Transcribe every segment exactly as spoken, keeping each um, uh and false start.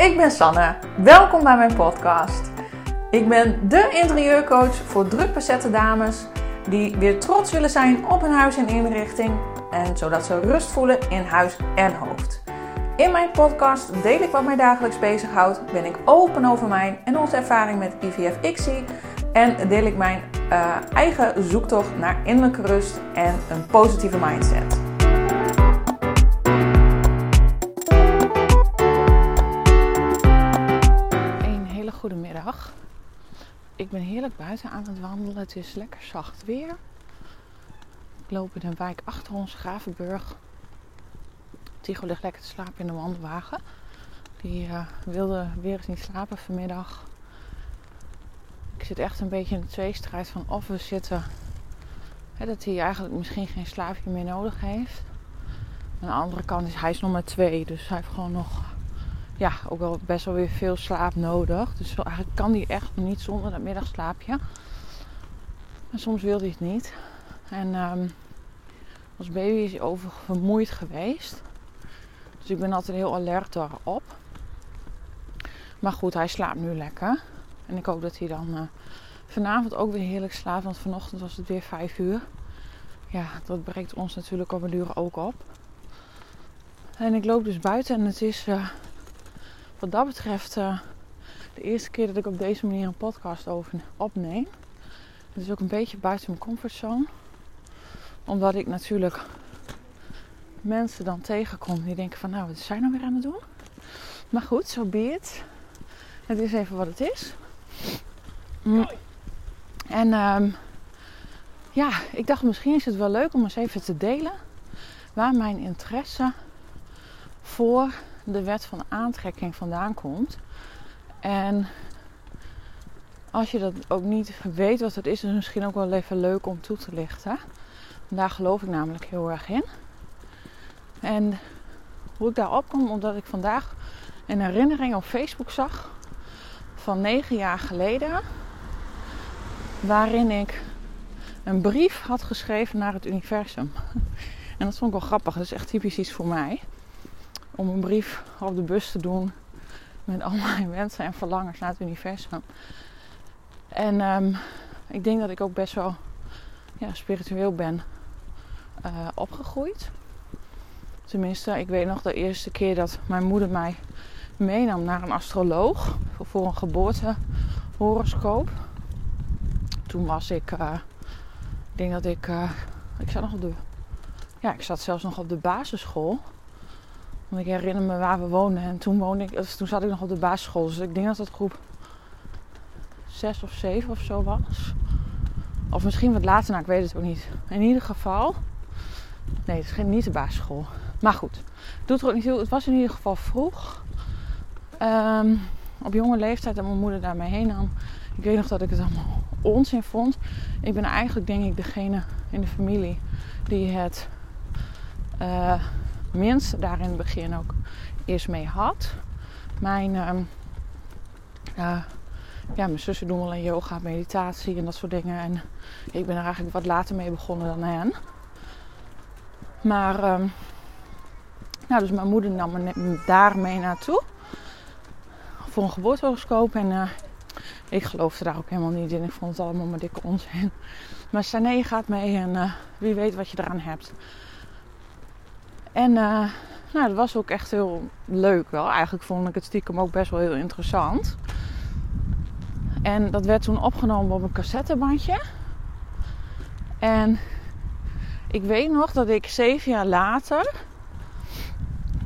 ik ben Sanne. Welkom bij mijn podcast. Ik ben de interieurcoach voor druk bezette dames die weer trots willen zijn op hun huis en inrichting en zodat ze rust voelen in huis en hoofd. In mijn podcast deel ik wat mij dagelijks bezighoudt, ben ik open over mijn en onze ervaring met I V F-I C S I en deel ik mijn uh, eigen zoektocht naar innerlijke rust en een positieve mindset. Een hele goede middag. Ik ben heerlijk buiten aan het wandelen. Het is lekker zacht weer. Ik loop in een wijk achter ons, Gravenburg. Tigo ligt lekker te slapen in de wandelwagen. Die uh, wilde weer eens niet slapen vanmiddag. Ik zit echt een beetje in de tweestrijd van of we zitten... Hè, dat hij eigenlijk misschien geen slaapje meer nodig heeft. Aan de andere kant is hij is nog maar twee. Dus hij heeft gewoon nog... Ja, ook wel best wel weer veel slaap nodig. Dus eigenlijk kan hij echt niet zonder dat middagslaapje. Maar soms wil hij het niet. En... Um, Als baby is hij oververmoeid geweest. Dus ik ben altijd heel alert daarop. Maar goed, hij slaapt nu lekker. En ik hoop dat hij dan uh, vanavond ook weer heerlijk slaapt. Want vanochtend was het weer vijf uur. Ja, dat breekt ons natuurlijk op een duur ook op. En ik loop dus buiten. En het is uh, wat dat betreft uh, de eerste keer dat ik op deze manier een podcast over, opneem. Het is ook een beetje buiten mijn comfortzone. Omdat ik natuurlijk mensen dan tegenkom die denken van nou, wat zijn we nou weer aan het doen? Maar goed, zo so be it. Het is even wat het is. Mm. En um, ja, ik dacht misschien is het wel leuk om eens even te delen waar mijn interesse voor de wet van aantrekking vandaan komt. En als je dat ook niet weet wat het is, is het misschien ook wel even leuk om toe te lichten. Daar geloof ik namelijk heel erg in. En hoe ik daarop kom, omdat ik vandaag een herinnering op Facebook zag van negen jaar geleden. Waarin ik een brief had geschreven naar het universum. En dat vond ik wel grappig. Dat is echt typisch iets voor mij. Om een brief op de bus te doen met al mijn wensen en verlangens naar het universum. En um, ik denk dat ik ook best wel... Ja, spiritueel ben uh, opgegroeid. Tenminste, ik weet nog de eerste keer dat mijn moeder mij meenam naar een astroloog voor een geboortehoroscoop. Toen was ik, uh, ik denk dat ik, uh, ik zat nog op de, ja, ik zat zelfs nog op de basisschool. Want ik herinner me waar we woonden en toen woonde ik, dus toen zat ik nog op de basisschool. Dus ik denk dat dat groep zes of zeven of zo was. Of misschien wat later, nou ik weet het ook niet. In ieder geval... Nee, het is niet de basisschool. Maar goed, doet er ook niet toe. Het was in ieder geval vroeg. Um, op jonge leeftijd dat mijn moeder daar mij heen nam. Ik weet nog dat ik het allemaal onzin vond. Ik ben eigenlijk denk ik degene in de familie die het uh, minst daar in het begin ook eerst mee had. Mijn... Um, uh, Ja, mijn zussen doen wel een yoga, meditatie en dat soort dingen. En ik ben er eigenlijk wat later mee begonnen dan hen. Maar, um, nou dus mijn moeder nam me daar mee naartoe. Voor een geboortehoroscoop. En uh, ik geloofde daar ook helemaal niet in. Ik vond het allemaal maar dikke onzin. Maar ze zei, nee, je gaat mee en uh, wie weet wat je eraan hebt. En, uh, nou, dat was ook echt heel leuk wel. Eigenlijk vond ik het stiekem ook best wel heel interessant. En dat werd toen opgenomen op een cassettebandje. En ik weet nog dat ik zeven jaar later...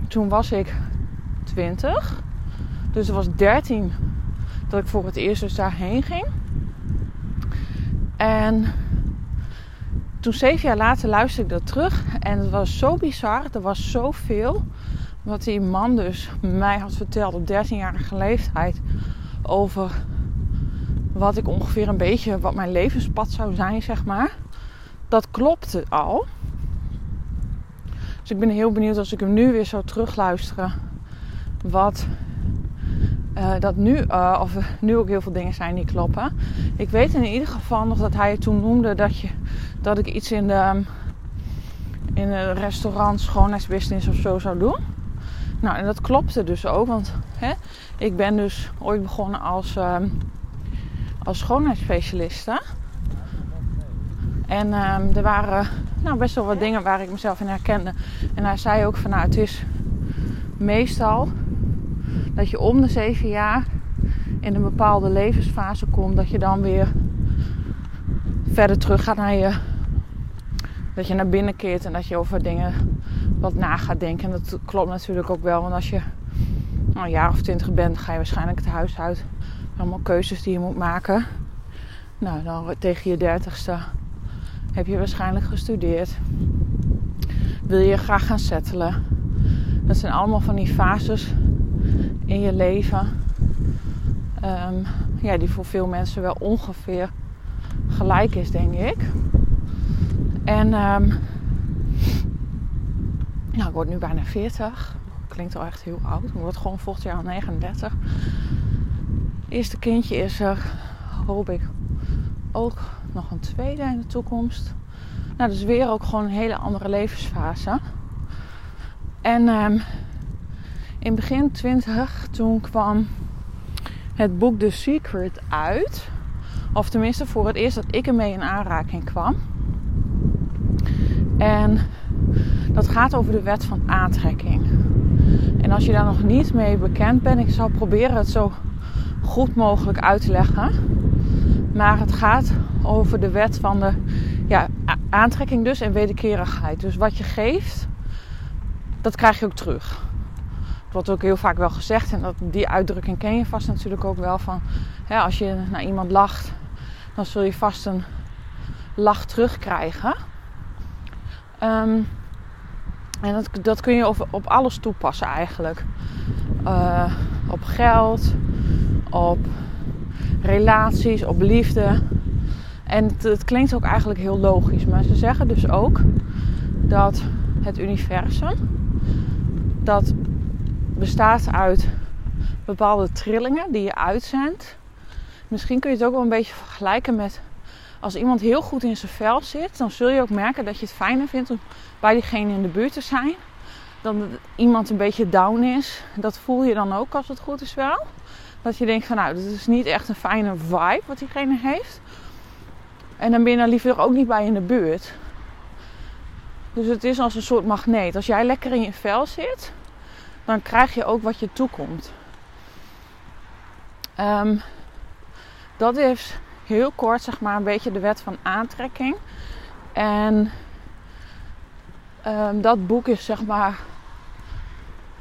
Toen was ik twintig. Dus het was dertien dat ik voor het eerst dus daarheen ging. En toen zeven jaar later luisterde ik dat terug. En het was zo bizar. Er was zoveel. Wat die man dus mij had verteld op dertienjarige leeftijd. Over... Wat ik ongeveer een beetje, wat mijn levenspad zou zijn, zeg maar. Dat klopte al. Dus ik ben heel benieuwd als ik hem nu weer zou terugluisteren. Wat uh, dat nu, uh, of er nu ook heel veel dingen zijn die kloppen. Ik weet in ieder geval nog dat hij het toen noemde dat, je, dat ik iets in de, in de restaurant schoonheidsbusiness of zo zou doen. Nou, en dat klopte dus ook, want hè, ik ben dus ooit begonnen als, um, als schoonheidsspecialiste. En um, er waren nou, best wel wat dingen waar ik mezelf in herkende. En hij zei ook van, nou, het is meestal dat je om de zeven jaar in een bepaalde levensfase komt, dat je dan weer verder terug gaat naar je, dat je naar binnen keert en dat je over dingen wat na gaat denken. En dat klopt natuurlijk ook wel, want als je nou, een jaar of twintig bent, ga je waarschijnlijk het huis uit. Allemaal keuzes die je moet maken. Nou, dan tegen je dertigste heb je waarschijnlijk gestudeerd. Wil je graag gaan settelen. Dat zijn allemaal van die fases in je leven. Um, ja, die voor veel mensen wel ongeveer gelijk is, denk ik. En um, nou, ik word nu bijna veertig. Klinkt al echt heel oud. Ik word gewoon volgend jaar negenendertig. Eerste kindje is er. Hoop ik ook nog een tweede in de toekomst. Nou, dus weer ook gewoon een hele andere levensfase. En um, in begin twintig, toen kwam het boek The Secret uit. Of tenminste, voor het eerst dat ik ermee in aanraking kwam. En dat gaat over de wet van aantrekking. En als je daar nog niet mee bekend bent, ik zal proberen het zo goed mogelijk uit te leggen. Maar het gaat over de wet van de ja, aantrekking dus en wederkerigheid. Dus wat je geeft, dat krijg je ook terug. Dat wordt ook heel vaak wel gezegd. En dat, die uitdrukking ken je vast natuurlijk ook wel van, hè, als je naar iemand lacht, dan zul je vast een lach terugkrijgen. Um, en dat, dat kun je op, op alles toepassen eigenlijk. Uh, op geld, op relaties, op liefde. En het, het klinkt ook eigenlijk heel logisch. Maar ze zeggen dus ook dat het universum, dat bestaat uit bepaalde trillingen die je uitzendt. Misschien kun je het ook wel een beetje vergelijken met, als iemand heel goed in zijn vel zit, dan zul je ook merken dat je het fijner vindt om bij diegene in de buurt te zijn. Dan dat iemand een beetje down is. Dat voel je dan ook als het goed is wel. Dat je denkt van, nou, dit is niet echt een fijne vibe wat diegene heeft. En dan ben je dan liever ook niet bij in de buurt. Dus het is als een soort magneet. Als jij lekker in je vel zit, dan krijg je ook wat je toekomt. Um, dat is heel kort, zeg maar, een beetje de wet van aantrekking. En um, dat boek is, zeg maar,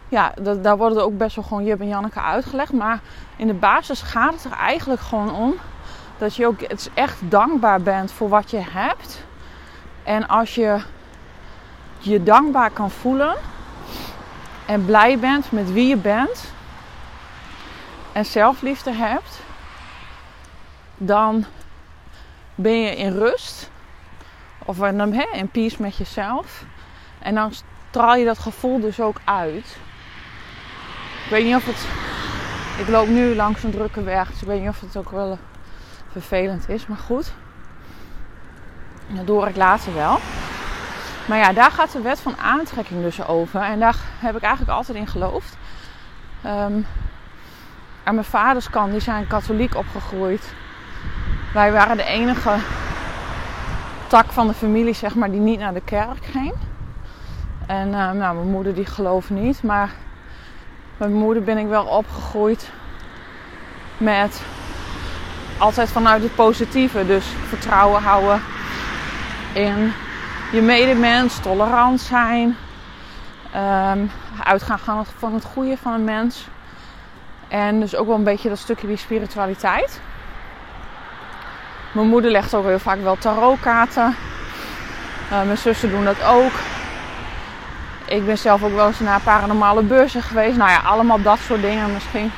ja, d- daar worden er ook best wel gewoon Jip en Janneke uitgelegd. Maar in de basis gaat het er eigenlijk gewoon om dat je ook echt dankbaar bent voor wat je hebt. En als je je dankbaar kan voelen en blij bent met wie je bent en zelfliefde hebt, dan ben je in rust of in peace met jezelf. En dan straal je dat gevoel dus ook uit. Ik weet niet of het... Ik loop nu langs een drukke weg, dus ik weet niet of het ook wel vervelend is. Maar goed, dat hoor ik later wel. Maar ja, daar gaat de wet van aantrekking dus over. En daar heb ik eigenlijk altijd in geloofd. Um, aan mijn vaders kant, die zijn katholiek opgegroeid. Wij waren de enige tak van de familie, zeg maar, die niet naar de kerk ging. En uh, nou, mijn moeder die gelooft niet. Maar met mijn moeder ben ik wel opgegroeid met altijd vanuit het positieve. Dus vertrouwen houden in je medemens, tolerant zijn. Um, uitgaan gaan van het goede van een mens. En dus ook wel een beetje dat stukje die spiritualiteit. Mijn moeder legt ook heel vaak wel tarotkaarten. Uh, mijn zussen doen dat ook. Ik ben zelf ook wel eens naar paranormale beurzen geweest. Nou ja, allemaal dat soort dingen. Misschien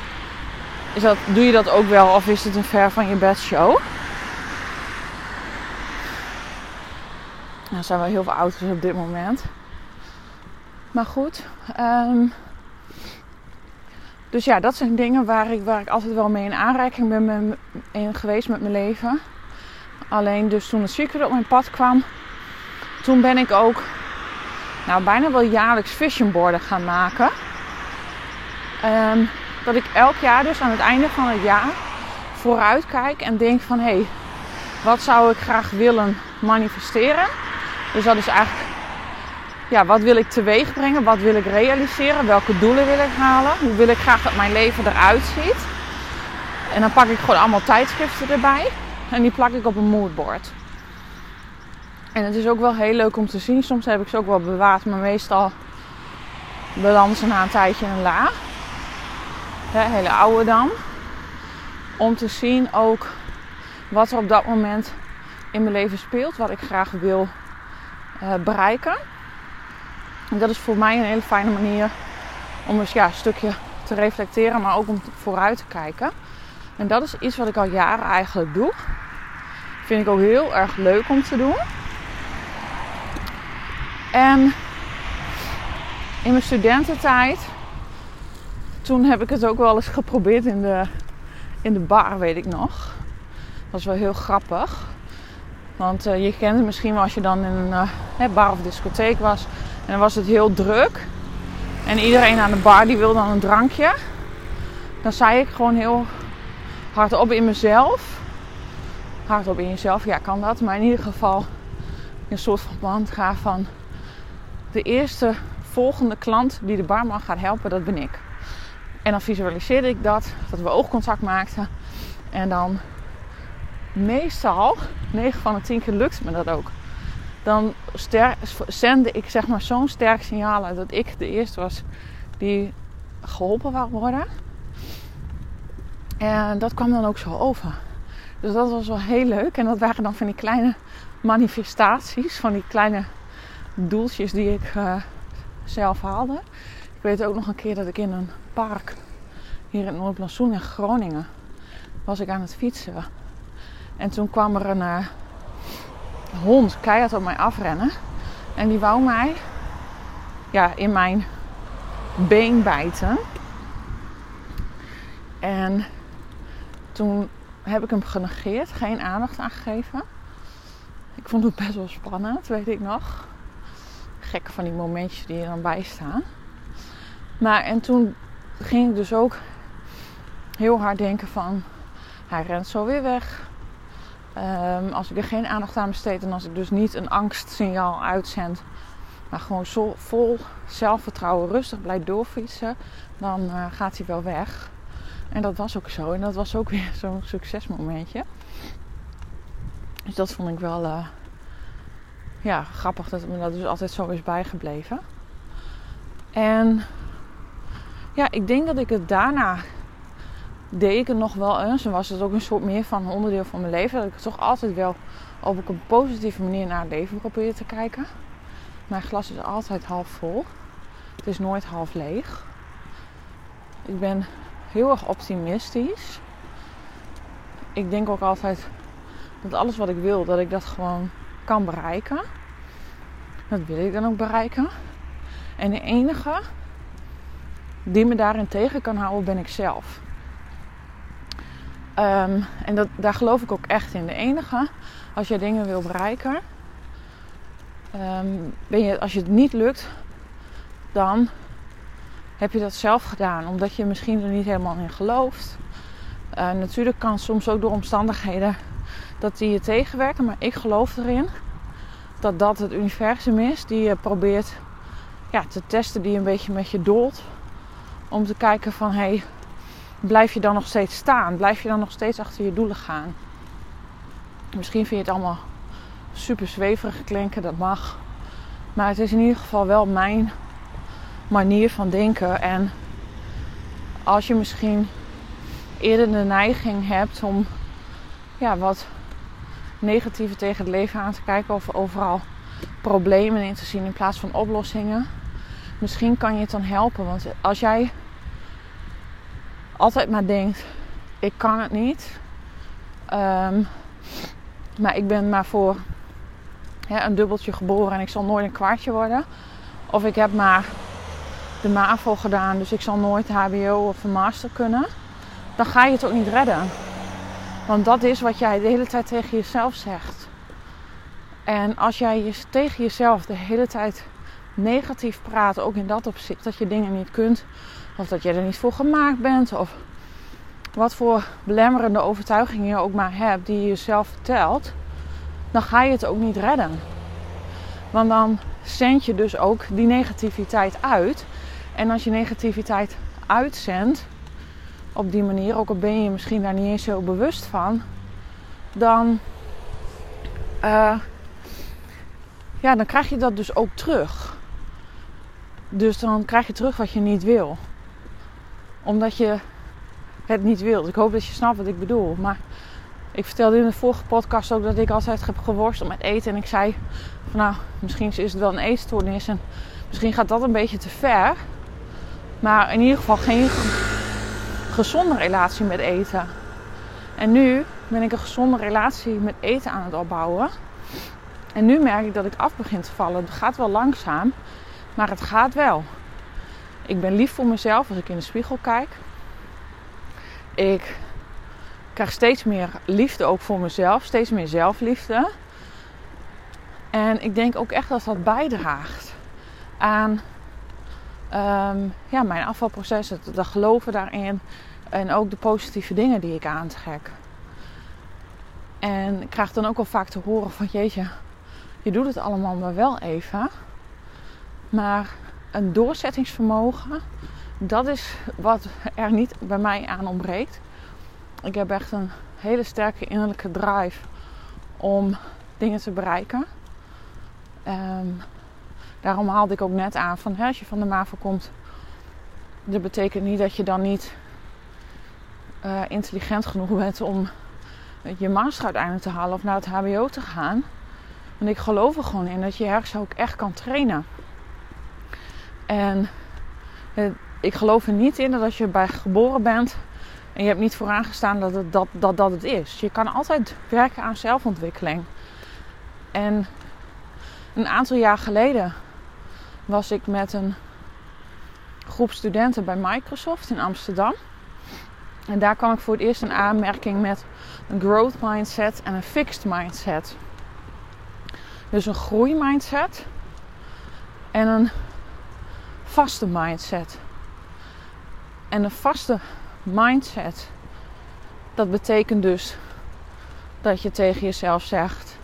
is dat, doe je dat ook wel, of is het een ver van je bed show? Nou, er zijn wel heel veel auto's op dit moment. Maar goed. Um, dus ja, dat zijn dingen waar ik, waar ik altijd wel mee in aanraking ben met, in geweest met mijn leven. Alleen dus toen het Secret op mijn pad kwam, toen ben ik ook nou bijna wel jaarlijks vision boarden gaan maken. Um, dat ik elk jaar dus aan het einde van het jaar vooruit kijk en denk van hé, hey, wat zou ik graag willen manifesteren? Dus dat is eigenlijk, ja, wat wil ik teweeg brengen? Wat wil ik realiseren? Welke doelen wil ik halen? Hoe wil ik graag dat mijn leven eruit ziet? En dan pak ik gewoon allemaal tijdschriften erbij en die plak ik op een moodboard. En het is ook wel heel leuk om te zien. Soms heb ik ze ook wel bewaard, maar meestal belanden ze na een tijdje een la. He, hele oude dan. Om te zien ook wat er op dat moment in mijn leven speelt. Wat ik graag wil uh, bereiken. En dat is voor mij een hele fijne manier om dus, ja, een stukje te reflecteren. Maar ook om vooruit te kijken. En dat is iets wat ik al jaren eigenlijk doe. Vind ik ook heel erg leuk om te doen. En in mijn studententijd, toen heb ik het ook wel eens geprobeerd in de, in de bar, weet ik nog. Dat is wel heel grappig. Want uh, je kent het misschien wel als je dan in een uh, bar of discotheek was. En dan was het heel druk. En iedereen aan de bar die wil dan een drankje. Dan zei ik gewoon heel hardop in mezelf. Hardop in jezelf, ja, kan dat. Maar in ieder geval een soort van mantra van de eerste volgende klant die de barman gaat helpen, dat ben ik. En dan visualiseerde ik dat, dat we oogcontact maakten. En dan meestal, negen van de tien keer lukt me dat ook. Dan zende ik, zeg maar, zo'n sterk signaal uit dat ik de eerste was die geholpen wou worden. En dat kwam dan ook zo over. Dus dat was wel heel leuk. En dat waren dan van die kleine manifestaties, van die kleine doeltjes die ik uh, zelf haalde. Ik weet ook nog een keer dat ik in een park hier in Noorderplantsoen in Groningen was ik aan het fietsen. En toen kwam er een uh, hond keihard op mij afrennen. En die wou mij, ja, in mijn been bijten. En toen heb ik hem genegeerd, geen aandacht aan gegeven. Ik vond het best wel spannend, weet ik nog. Gek van die momentjes die er dan bij staan. Maar en toen ging ik dus ook heel hard denken van, hij rent zo weer weg. Um, als ik er geen aandacht aan besteed en als ik dus niet een angstsignaal uitzend, maar gewoon zo vol zelfvertrouwen rustig blijf doorfietsen, dan uh, gaat hij wel weg. En dat was ook zo. En dat was ook weer zo'n succesmomentje. Dus dat vond ik wel uh, ja, grappig dat me dat dus altijd zo is bijgebleven. En ja, ik denk dat ik het daarna deed ik het nog wel eens. En was het ook een soort meer van onderdeel van mijn leven. Dat ik toch altijd wel op een positieve manier naar het leven probeer te kijken. Mijn glas is altijd half vol. Het is nooit half leeg. Ik ben heel erg optimistisch. Ik denk ook altijd dat alles wat ik wil, dat ik dat gewoon kan bereiken. Dat wil ik dan ook bereiken. En de enige die me daarin tegen kan houden, ben ik zelf. Um, en dat, daar geloof ik ook echt in. De enige, als je dingen wil bereiken, um, ben je, als je het niet lukt, dan heb je dat zelf gedaan. Omdat je misschien er niet helemaal in gelooft. Uh, natuurlijk kan soms ook door omstandigheden dat die je tegenwerken. Maar ik geloof erin dat dat het universum is die je probeert, ja, te testen. Die een beetje met je doelt. Om te kijken van, hé, hey, blijf je dan nog steeds staan? Blijf je dan nog steeds achter je doelen gaan? Misschien vind je het allemaal super zweverig klinken, dat mag. Maar het is in ieder geval wel mijn manier van denken. En als je misschien eerder de neiging hebt om, ja, wat negatiever tegen het leven aan te kijken of overal problemen in te zien in plaats van oplossingen, misschien kan je het dan helpen. Want als jij altijd maar denkt, ik kan het niet, um, maar ik ben maar voor, ja, een dubbeltje geboren en ik zal nooit een kwartje worden. Of ik heb maar de MAVO gedaan, dus ik zal nooit H B O of een master kunnen. Dan ga je het ook niet redden. Want dat is wat jij de hele tijd tegen jezelf zegt. En als jij je tegen jezelf de hele tijd negatief praten, ook in dat opzicht, dat je dingen niet kunt, of dat je er niet voor gemaakt bent, of wat voor belemmerende overtuigingen je ook maar hebt, die je jezelf vertelt, dan ga je het ook niet redden. Want dan zend je dus ook die negativiteit uit. En als je negativiteit uitzendt, op die manier, ook al ben je misschien daar niet eens zo bewust van, dan, uh, ja, dan krijg je dat dus ook terug. Dus dan krijg je terug wat je niet wil. Omdat je het niet wilt. Ik hoop dat je snapt wat ik bedoel. Maar ik vertelde in de vorige podcast ook dat ik altijd heb geworsteld met eten. En ik zei, van, nou, misschien is het wel een eetstoornis. En misschien gaat dat een beetje te ver. Maar in ieder geval geen gezonde relatie met eten. En nu ben ik een gezonde relatie met eten aan het opbouwen. En nu merk ik dat ik af begin te vallen. Het gaat wel langzaam, maar het gaat wel. Ik ben lief voor mezelf als ik in de spiegel kijk. Ik krijg steeds meer liefde ook voor mezelf. Steeds meer zelfliefde. En ik denk ook echt dat dat bijdraagt aan um, ja, mijn afvalproces. Het, dat geloven daarin. En ook de positieve dingen die ik aantrek. En ik krijg dan ook al vaak te horen van, jeetje, je doet het allemaal maar wel even. Maar een doorzettingsvermogen, dat is wat er niet bij mij aan ontbreekt. Ik heb echt een hele sterke innerlijke drive om dingen te bereiken. Um, daarom haalde ik ook net aan van, hè, als je van de MAVO komt, dat betekent niet dat je dan niet uh, intelligent genoeg bent om je master uiteindelijk te halen of naar het hbo te gaan. Want ik geloof er gewoon in dat je ergens ook echt kan trainen. En eh, ik geloof er niet in dat als je bij geboren bent en je hebt niet vooraangestaan dat het, dat, dat, dat het is. Je kan altijd werken aan zelfontwikkeling. En een aantal jaar geleden was ik met een groep studenten bij Microsoft in Amsterdam. En daar kwam ik voor het eerst in aanmerking met een growth mindset en een fixed mindset. Dus een groeimindset en een vaste mindset. En een vaste mindset, dat betekent dus dat je tegen jezelf zegt,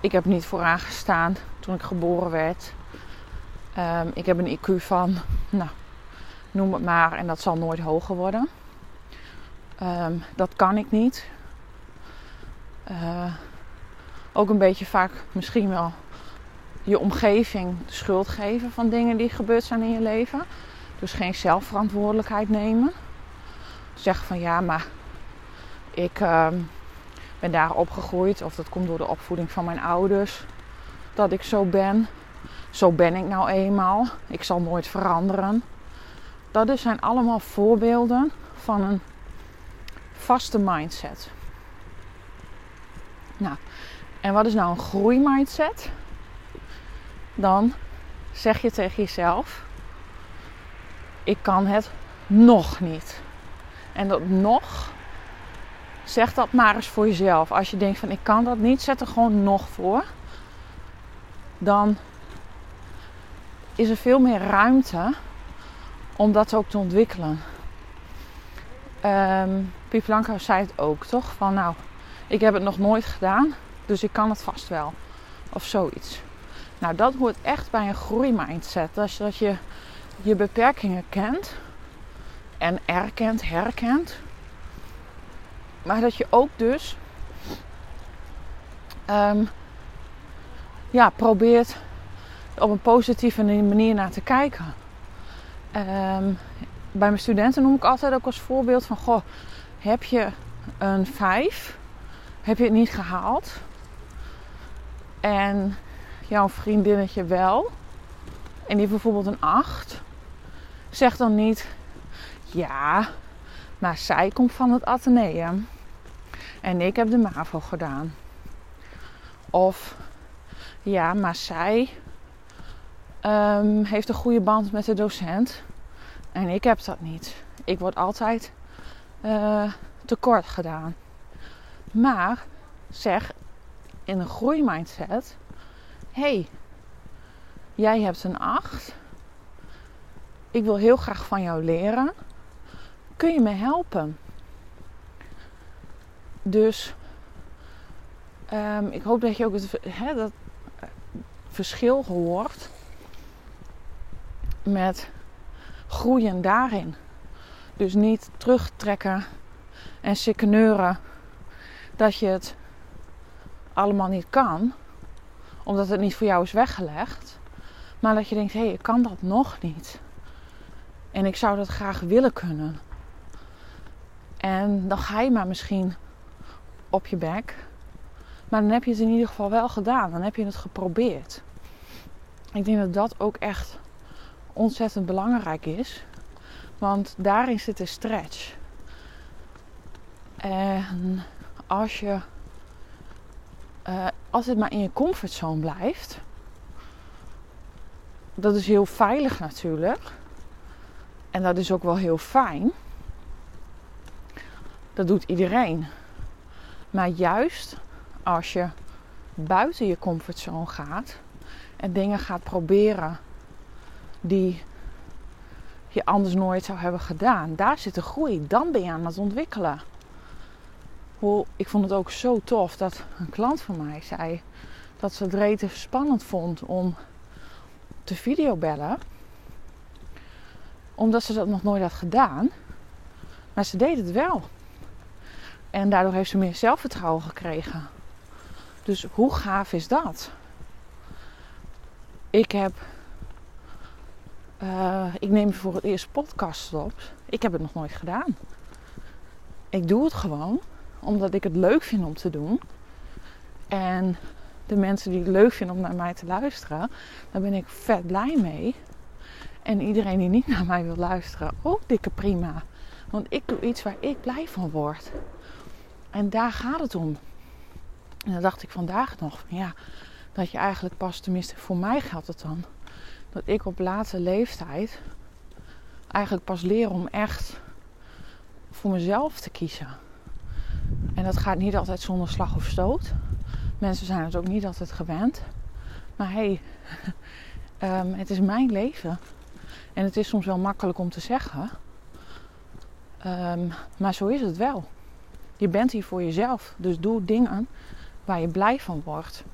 ik heb niet vooraan gestaan toen ik geboren werd. Um, ik heb een I Q van, nou, noem het maar, en dat zal nooit hoger worden. Um, dat kan ik niet. Uh, ook een beetje vaak misschien wel je omgeving de schuld geven van dingen die gebeurd zijn in je leven. Dus geen zelfverantwoordelijkheid nemen. Zeggen van ja, maar ik um, ben daar opgegroeid. Of dat komt door de opvoeding van mijn ouders. Dat ik zo ben. Zo ben ik nou eenmaal. Ik zal nooit veranderen. Dat dus zijn allemaal voorbeelden van een vaste mindset. Nou, en wat is nou een groeimindset? Dan zeg je tegen jezelf, ik kan het nog niet. En dat nog, zeg dat maar eens voor jezelf. Als je denkt van ik kan dat niet, zet er gewoon nog voor. Dan is er veel meer ruimte om dat ook te ontwikkelen. Um, Pippi Langkous zei het ook, toch? Van nou, ik heb het nog nooit gedaan, dus ik kan het vast wel. Of zoiets. Nou, dat hoort echt bij een groeimindset. Dat je, dat je je beperkingen kent. En erkent, herkent. Maar dat je ook dus Um, ja, probeert op een positieve manier naar te kijken. Um, bij mijn studenten noem ik altijd ook als voorbeeld van, goh, heb je een vijf? Heb je het niet gehaald? En jouw vriendinnetje wel. En die bijvoorbeeld een acht. Zeg dan niet, ja, maar zij komt van het atheneum. En ik heb de MAVO gedaan. Of, ja, maar zij um, heeft een goede band met de docent. En ik heb dat niet. Ik word altijd uh, tekort gedaan. Maar, zeg, in een groeimindset, hé, hey, jij hebt een acht. Ik wil heel graag van jou leren. Kun je me helpen? Dus um, ik hoop dat je ook het, he, dat verschil hoort met groeien daarin. Dus niet terugtrekken en sikkeneuren dat je het allemaal niet kan, omdat het niet voor jou is weggelegd. Maar dat je denkt, hé, hey, ik kan dat nog niet. En ik zou dat graag willen kunnen. En dan ga je maar misschien op je bek. Maar dan heb je het in ieder geval wel gedaan. Dan heb je het geprobeerd. Ik denk dat dat ook echt ontzettend belangrijk is. Want daarin zit de stretch. En als je... Uh, als het maar in je comfortzone blijft. Dat is heel veilig natuurlijk. En dat is ook wel heel fijn. Dat doet iedereen. Maar juist als je buiten je comfortzone gaat en dingen gaat proberen die je anders nooit zou hebben gedaan, daar zit de groei. Dan ben je aan het ontwikkelen. Ik vond het ook zo tof dat een klant van mij zei dat ze het rete spannend vond om te videobellen. Omdat ze dat nog nooit had gedaan. Maar ze deed het wel. En daardoor heeft ze meer zelfvertrouwen gekregen. Dus hoe gaaf is dat? Ik heb... Uh, ik neem voor het eerst podcasts op. Ik heb het nog nooit gedaan. Ik doe het gewoon. Omdat ik het leuk vind om te doen. En de mensen die het leuk vinden om naar mij te luisteren. Daar ben ik vet blij mee. En iedereen die niet naar mij wil luisteren, ook dikke prima. Want ik doe iets waar ik blij van word. En daar gaat het om. En dan dacht ik vandaag nog. Van ja, dat je eigenlijk pas, tenminste voor mij geldt het dan. Dat ik op late leeftijd eigenlijk pas leer om echt voor mezelf te kiezen. En dat gaat niet altijd zonder slag of stoot. Mensen zijn het ook niet altijd gewend. Maar hé, hey, um, het is mijn leven. En het is soms wel makkelijk om te zeggen. Um, maar zo is het wel. Je bent hier voor jezelf. Dus doe dingen waar je blij van wordt.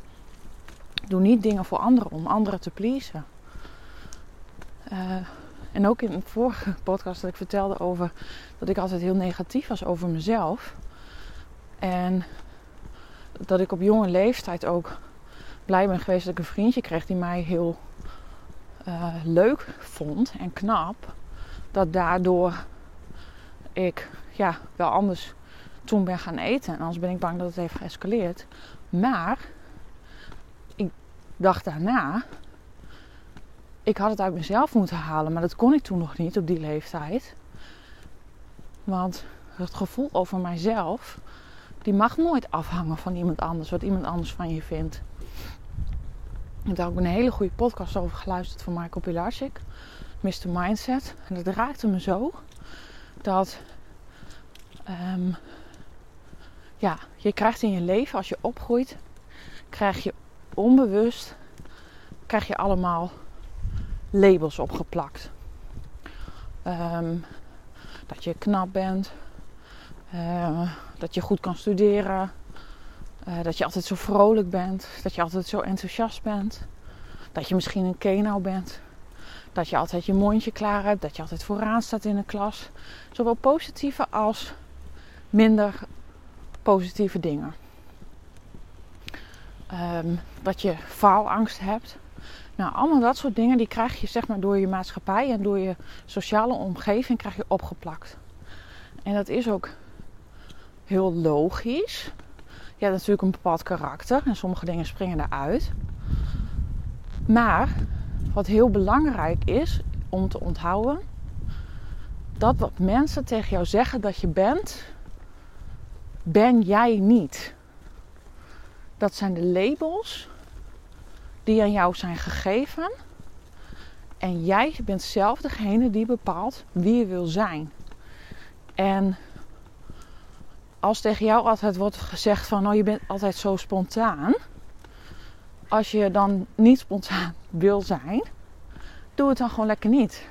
Doe niet dingen voor anderen om anderen te pleasen. Uh, en ook in een vorige podcast dat ik vertelde over dat ik altijd heel negatief was over mezelf. En dat ik op jonge leeftijd ook blij ben geweest dat ik een vriendje kreeg die mij heel uh, leuk vond en knap. Dat daardoor ik ja, wel anders toen ben gaan eten. En anders ben ik bang dat het heeft geëscaleerd. Maar ik dacht daarna, ik had het uit mezelf moeten halen. Maar dat kon ik toen nog niet op die leeftijd. Want het gevoel over mijzelf... Die mag nooit afhangen van iemand anders, wat iemand anders van je vindt. Ik heb daar ook een hele goede podcast over geluisterd van Michael Pilasik, mister Mindset. En dat raakte me zo dat um, ja, je krijgt in je leven, als je opgroeit, krijg je onbewust krijg je allemaal labels opgeplakt. Um, dat je knap bent. Uh, dat je goed kan studeren, uh, dat je altijd zo vrolijk bent, dat je altijd zo enthousiast bent, dat je misschien een kenau bent, dat je altijd je mondje klaar hebt, dat je altijd vooraan staat in de klas. Zowel positieve als minder positieve dingen. Um, dat je faalangst hebt. Nou, allemaal dat soort dingen die krijg je zeg maar door je maatschappij en door je sociale omgeving krijg je opgeplakt. En dat is ook heel logisch. Je hebt natuurlijk een bepaald karakter. En sommige dingen springen eruit. Maar wat heel belangrijk is om te onthouden. Dat wat mensen tegen jou zeggen dat je bent. Ben jij niet. Dat zijn de labels. Die aan jou zijn gegeven. En jij bent zelf degene die bepaalt wie je wil zijn. En... Als tegen jou altijd wordt gezegd van... Oh, je bent altijd zo spontaan. als je dan niet spontaan wil zijn, doe het dan gewoon lekker niet.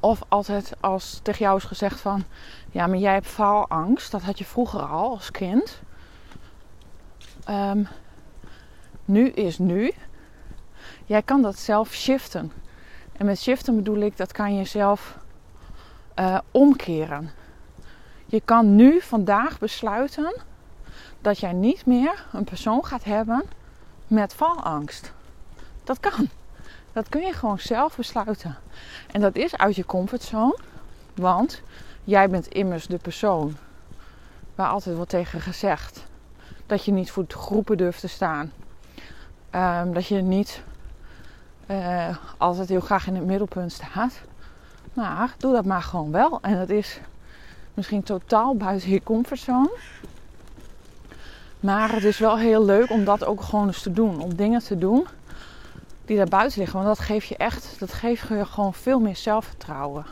Of altijd als tegen jou is gezegd van, ja, maar jij hebt faalangst. Dat had je vroeger al als kind. Um, nu is nu. Jij kan dat zelf shiften. En met shiften bedoel ik, dat kan je zelf uh, omkeren. Je kan nu vandaag besluiten dat jij niet meer een persoon gaat hebben met faalangst. Dat kan. Dat kun je gewoon zelf besluiten. En dat is uit je comfortzone. Want jij bent immers de persoon waar altijd wordt tegen gezegd. Dat je niet voor groepen durft te staan. Um, dat je niet uh, altijd heel graag in het middelpunt staat. Maar doe dat maar gewoon wel. En dat is misschien totaal buiten je comfortzone. Maar het is wel heel leuk om dat ook gewoon eens te doen. Om dingen te doen die daar buiten liggen. Want dat geeft je echt, dat geeft je gewoon veel meer zelfvertrouwen.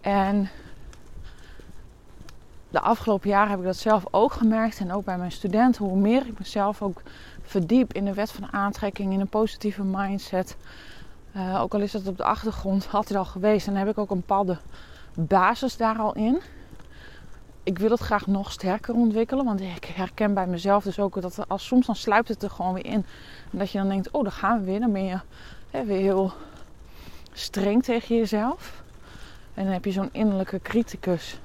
En de afgelopen jaren heb ik dat zelf ook gemerkt. En ook bij mijn studenten. Hoe meer ik mezelf ook verdiep in de wet van aantrekking. In een positieve mindset. Uh, ook al is dat op de achtergrond. Had het al geweest. En dan heb ik ook een bepaalde basis daar al in. Ik wil het graag nog sterker ontwikkelen. Want ik herken bij mezelf dus ook dat als soms dan sluipt het er gewoon weer in. En dat je dan denkt, oh, daar gaan we weer. Dan ben je hè, weer heel streng tegen jezelf. En dan heb je zo'n innerlijke criticus.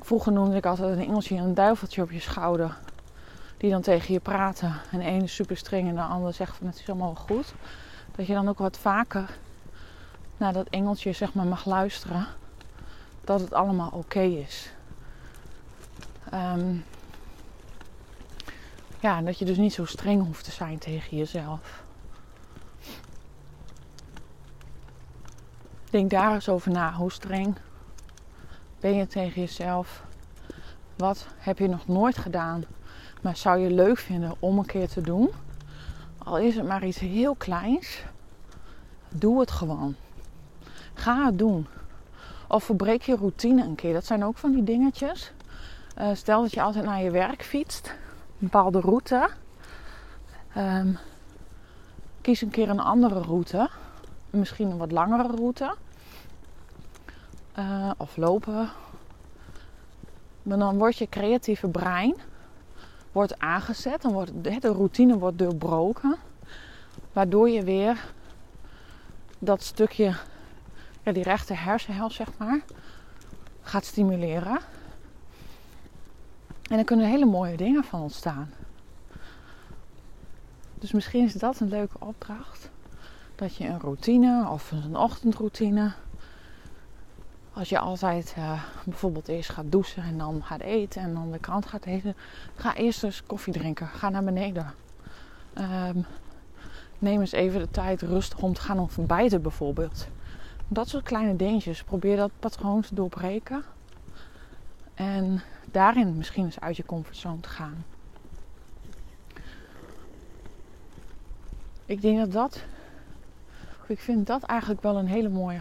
Vroeger noemde ik altijd een engeltje en een duiveltje op je schouder. Die dan tegen je praten. En de ene is super streng en de ander zegt van het is allemaal wel goed. Dat je dan ook wat vaker naar dat engeltje zeg maar mag luisteren. Dat het allemaal oké is. Um, ja, dat je dus niet zo streng hoeft te zijn tegen jezelf. Denk daar eens over na. Hoe streng ben je tegen jezelf? Wat heb je nog nooit gedaan, maar zou je leuk vinden om een keer te doen? Al is het maar iets heel kleins. Doe het gewoon. Ga het doen. Of verbreek je routine een keer. Dat zijn ook van die dingetjes. Uh, stel dat je altijd naar je werk fietst. Een bepaalde route. Um, kies een keer een andere route. Misschien een wat langere route. Uh, of lopen. Maar dan wordt je creatieve brein wordt aangezet. Dan wordt, de routine wordt doorbroken. Waardoor je weer dat stukje... Ja, die rechte hersenhelft, zeg maar, gaat stimuleren. En er kunnen hele mooie dingen van ontstaan. Dus misschien is dat een leuke opdracht. Dat je een routine of een ochtendroutine. Als je altijd uh, bijvoorbeeld eerst gaat douchen en dan gaat eten en dan de krant gaat lezen. Ga eerst eens koffie drinken. Ga naar beneden. Um, neem eens even de tijd rustig om te gaan ontbijten bijvoorbeeld. Dat soort kleine dingetjes. Probeer dat patroon te doorbreken. En daarin misschien eens uit je comfortzone te gaan. Ik denk dat dat... Ik vind dat eigenlijk wel een hele mooie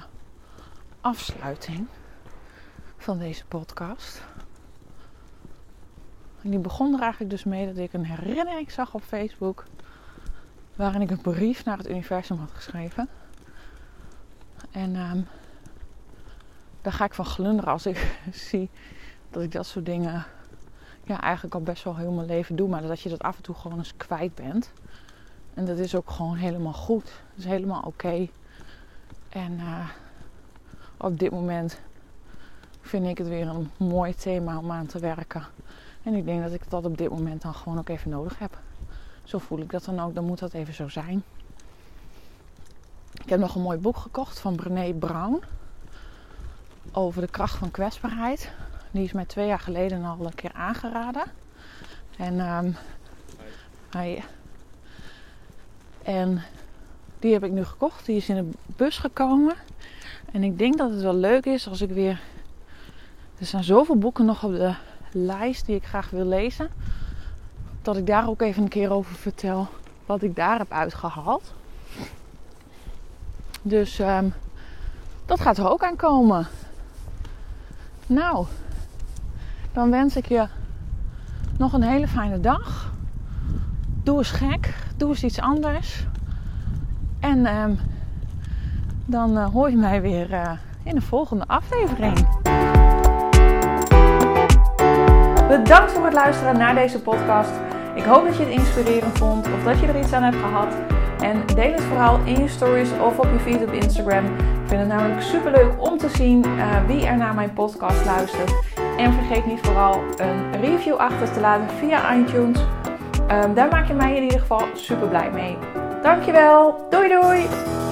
afsluiting van deze podcast. En die begon er eigenlijk dus mee dat ik een herinnering zag op Facebook. Waarin ik een brief naar het universum had geschreven. En um, daar ga ik van glunderen als ik zie dat ik dat soort dingen ja, eigenlijk al best wel heel mijn leven doe. Maar dat je dat af en toe gewoon eens kwijt bent. En dat is ook gewoon helemaal goed. Dat is helemaal oké. Okay. En uh, op dit moment vind ik het weer een mooi thema om aan te werken. En ik denk dat ik dat op dit moment dan gewoon ook even nodig heb. Zo voel ik dat dan ook. Dan moet dat even zo zijn. Ik heb nog een mooi boek gekocht van Brené Brown. Over de kracht van kwetsbaarheid. Die is mij twee jaar geleden al een keer aangeraden. En, um, hi. Hi. en die heb ik nu gekocht. Die is in de bus gekomen. En ik denk dat het wel leuk is als ik weer... Er zijn zoveel boeken nog op de lijst die ik graag wil lezen. Dat ik daar ook even een keer over vertel wat ik daar heb uitgehaald. Dus um, dat gaat er ook aan komen. Nou, dan wens ik je nog een hele fijne dag. doe eens gek, doe eens iets anders. En um, dan uh, hoor je mij weer uh, in de volgende aflevering. Bedankt voor het luisteren naar deze podcast. Ik hoop dat je het inspirerend vond of dat je er iets aan hebt gehad. En deel het vooral in je stories of op je feed op Instagram. Ik vind het namelijk superleuk om te zien uh, wie er naar mijn podcast luistert. En vergeet niet vooral een review achter te laten via iTunes. Um, daar maak je mij in ieder geval super blij mee. Dankjewel. Doei doei.